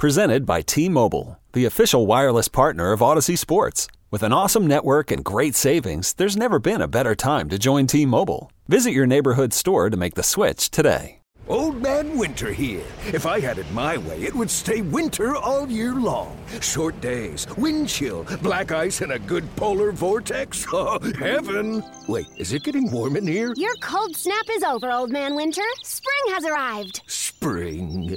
Presented by T-Mobile, the official wireless partner of Odyssey Sports. With an awesome network and great savings, there's never been a better time to join T-Mobile. Visit your neighborhood store to make the switch today. Old Man Winter here. If I had it my way, it would stay winter all year long. Short days, wind chill, black ice, and a good polar vortex. Oh, heaven. Wait, is it getting warm in here? Your cold snap is over, Old Man Winter. Spring has arrived. Spring.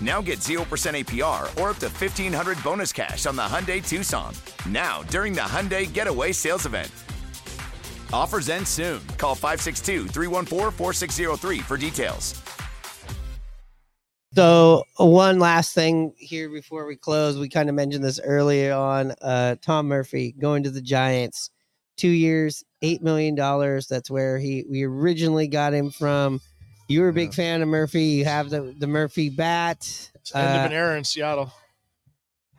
Now get 0% APR or up to $1,500 bonus cash on the Hyundai Tucson. Now, during the Hyundai Getaway Sales Event. Offers end soon. Call 562-314-4603 for details. So one last thing here before we close. We kind of mentioned this earlier on. Tom Murphy going to the Giants. 2 years, $8 million. That's where we originally got him from. You were a big fan of Murphy. You have the Murphy bat. It's end of an era in Seattle.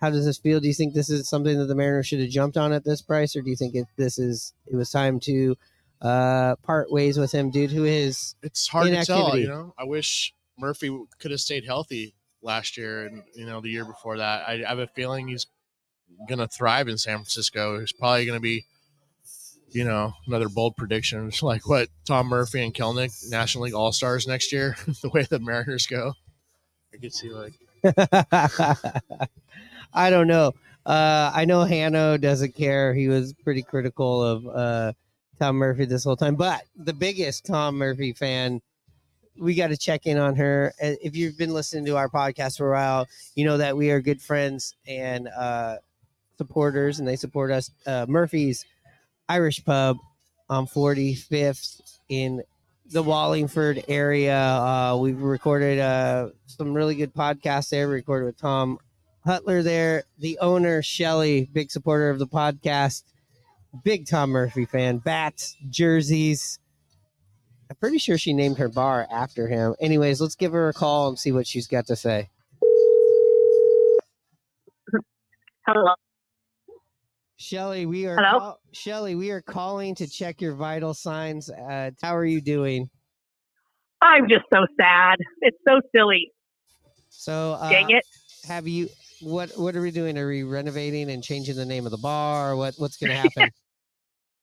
How does this feel? Do you think this is something that the Mariners should have jumped on at this price, or do you think it was time to part ways with him due to his inactivity? It's hard to tell. You know, I wish Murphy could have stayed healthy last year and the year before that. I have a feeling he's going to thrive in San Francisco. He's probably going to be. Another bold prediction, like what Tom Murphy and Kelnick, National League All-Stars next year, the way the Mariners go. I could see I don't know. I know Hanno doesn't care. He was pretty critical of Tom Murphy this whole time, but the biggest Tom Murphy fan, we got to check in on her. If you've been listening to our podcast for a while, you know that we are good friends and supporters, and they support us. Murphy's Irish Pub on 45th in the Wallingford area. We've recorded some really good podcasts there. We recorded with Tom Hutler there. The owner, Shelly, big supporter of the podcast, big Tom Murphy fan, bats, jerseys. I'm pretty sure she named her bar after him. Anyways, let's give her a call and see what she's got to say. Hello. Shelly, we are calling to check your vital signs. How are you doing? I'm just so sad. It's so silly. So, dang it! Have you? What are we doing? Are we renovating and changing the name of the bar? What's going to happen?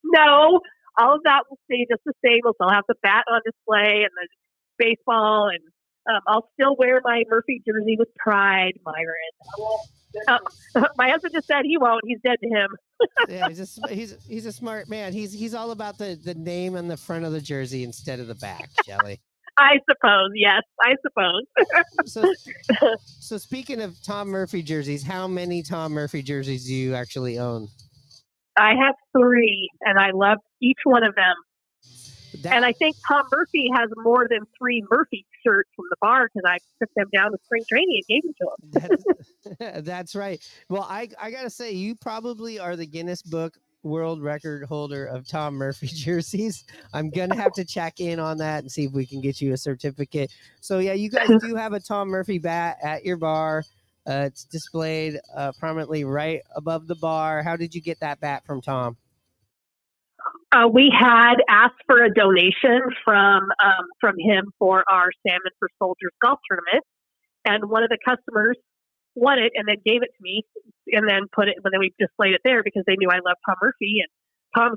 No, all of that will stay just the same. I'll have the bat on display and the baseball, and I'll still wear my Murphy jersey with pride, Myron. My husband just said he won't. He's dead to him. Yeah, he's a smart man. He's all about the name on the front of the jersey instead of the back, Shelly. I suppose, yes. I suppose. So speaking of Tom Murphy jerseys, how many Tom Murphy jerseys do you actually own? I have 3, and I love each one of them. And I think Tom Murphy has more than 3 Murphy shirts from the bar because I took them down to spring training and gave them to him. That's right. Well, I got to say, you probably are the Guinness Book World Record holder of Tom Murphy jerseys. I'm going to have to check in on that and see if we can get you a certificate. So, yeah, you guys do have a Tom Murphy bat at your bar. It's displayed prominently right above the bar. How did you get that bat from Tom? We had asked for a donation from him for our Salmon for Soldiers golf tournament, and one of the customers won it and then gave it to me, and then but then we displayed it there because they knew I loved Tom Murphy, and Tom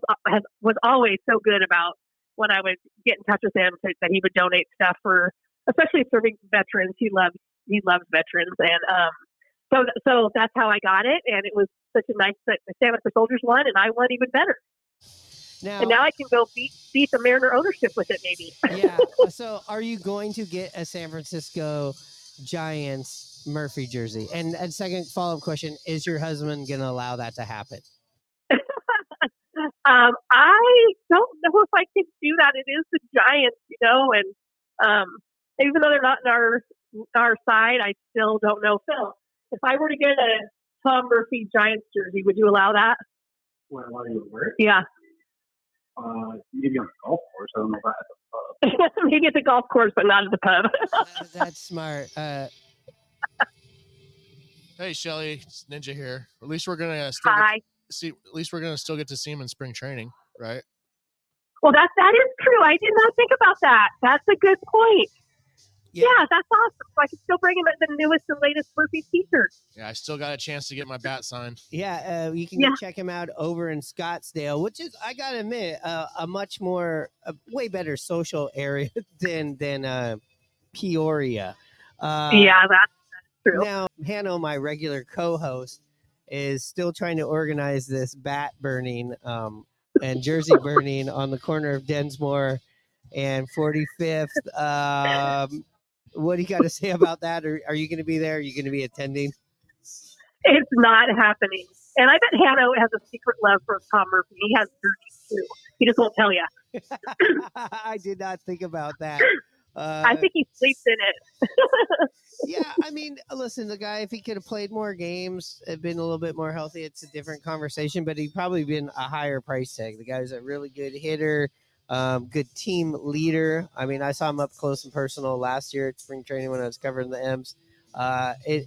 was always so good about when I would get in touch with him that he would donate stuff for, especially serving veterans. He loves veterans, and so that's how I got it, and it was such a nice that the Salmon for Soldiers won, and I won even better. Now I can go beat the Mariner ownership with it, maybe. Yeah. So are you going to get a San Francisco Giants Murphy jersey? And second follow-up question, is your husband going to allow that to happen? I don't know if I can do that. It is the Giants, and even though they're not in our side, I still don't know. Phil, if I were to get a Tom Murphy Giants jersey, would you allow that? Would I allow you to wear it? Yeah. Maybe on the golf course. I don't know about at the pub. Maybe at the golf course, but not at the pub. That's smart. Hey, Shelly, it's Ninja here. At least we're gonna still get to see him in spring training, right? Well, that is true. I did not think about that. That's a good point. Yeah, that's awesome. So I can still bring him the newest and latest Murphy's T-shirt. Yeah, I still got a chance to get my bat signed. Yeah, you can check him out over in Scottsdale, which is, I gotta admit, a much more, way better social area than Peoria. Yeah, that's true. Now, Hanno, my regular co-host, is still trying to organize this bat burning and jersey burning on the corner of Densmore and 45th. What do you got to say about that? Are you going to be there? Are you going to be attending? It's not happening. And I bet Hanno has a secret love for Tom Murphy. He has jerseys too. He just won't tell you. I did not think about that. I think he sleeps in it. Yeah, I mean, listen, the guy, if he could have played more games, been a little bit more healthy, it's a different conversation, but he'd probably been a higher price tag. The guy's a really good hitter. Good team leader. I mean, I saw him up close and personal last year at spring training when I was covering the M's. It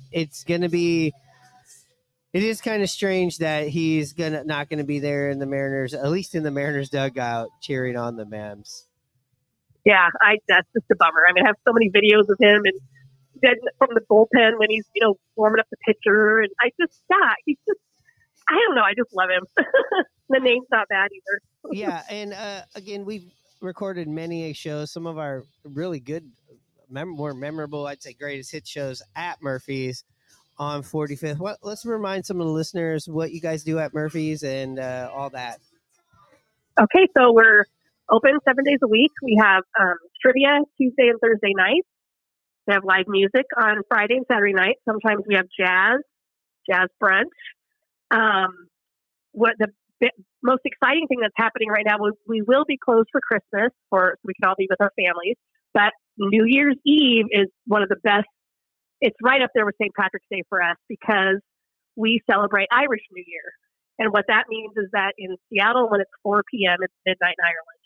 is kind of strange that he's not going to be there in the Mariners, at least in the Mariners dugout, cheering on the M's. Yeah, that's just a bummer. I mean, I have so many videos of him and then from the bullpen when he's, warming up the pitcher. And I don't know. I just love him. The name's not bad either. Yeah, and again, we've recorded many shows. Some of our really good, more memorable, I'd say, greatest hit shows at Murphy's on 45th. Let's remind some of the listeners what you guys do at Murphy's and all that. Okay, so we're open 7 days a week. We have trivia Tuesday and Thursday nights. We have live music on Friday and Saturday nights. Sometimes we have jazz brunch. The most exciting thing that's happening right now is we will be closed for Christmas, so we can all be with our families. But New Year's Eve is one of the best. It's right up there with St. Patrick's Day for us because we celebrate Irish New Year. And what that means is that in Seattle, when it's 4 p.m., it's midnight in Ireland.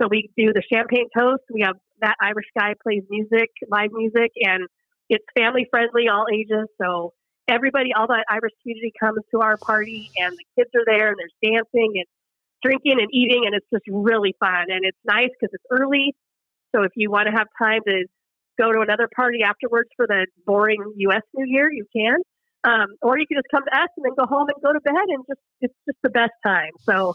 So we do the champagne toast. We have that Irish guy plays music, live music, and it's family friendly, all ages. So everybody, all the Irish community comes to our party, and the kids are there, and there's dancing and drinking and eating, and it's just really fun. And it's nice because it's early, so if you want to have time to go to another party afterwards for the boring U.S. New Year, you can. Or you can just come to us and then go home and go to bed, and it's just the best time. So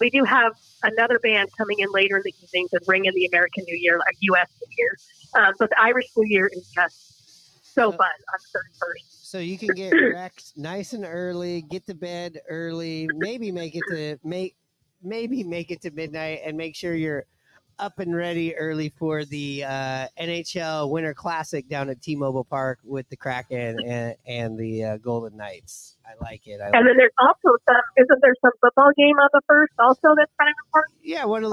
we do have another band coming in later in the evening to bring in the American New Year, like U.S. New Year. But the Irish New Year is just so fun on the 31st. So you can get wrecked nice and early, get to bed early, maybe make it to midnight, and make sure you're up and ready early for the NHL Winter Classic down at T-Mobile Park with the Kraken and the Golden Knights. I like it. Then there's also isn't there some football game on the first also that's kind of important? Yeah, one of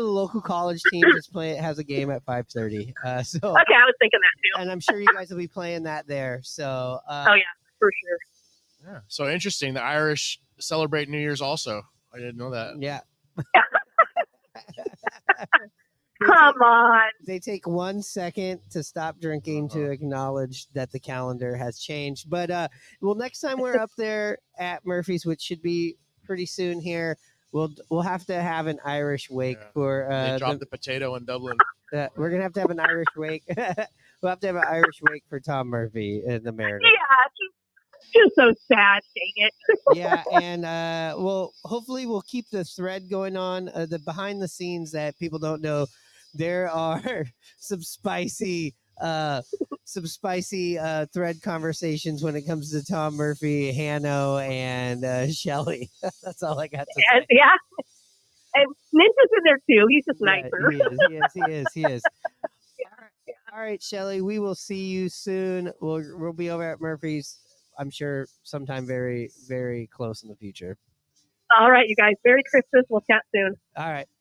the local college teams has a game at 5:30. So okay, I was thinking that too. And I'm sure you guys will be playing that there. So oh yeah, for sure. Yeah, so interesting. The Irish celebrate New Year's also. I didn't know that. Yeah. Come on. They take 1 second to stop drinking to acknowledge that the calendar has changed. But, next time we're up there at Murphy's, which should be pretty soon here, we'll have to have an Irish wake for... they dropped the potato in Dublin. We're going to have an Irish wake. We'll have to have an Irish wake for Tom Murphy and the Mariners. Yeah, just so sad. Dang it. Yeah, and hopefully we'll keep the thread going on. The behind the scenes that people don't know. There are some spicy thread conversations when it comes to Tom Murphy, Hanno, and Shelly. That's all I got to say. Yeah. And Ninja's in there too. He's just nicer. He is. Yeah. All right, Shelly, we will see you soon. We'll be over at Murphy's, I'm sure, sometime very, very close in the future. All right, you guys. Merry Christmas. We'll chat soon. All right.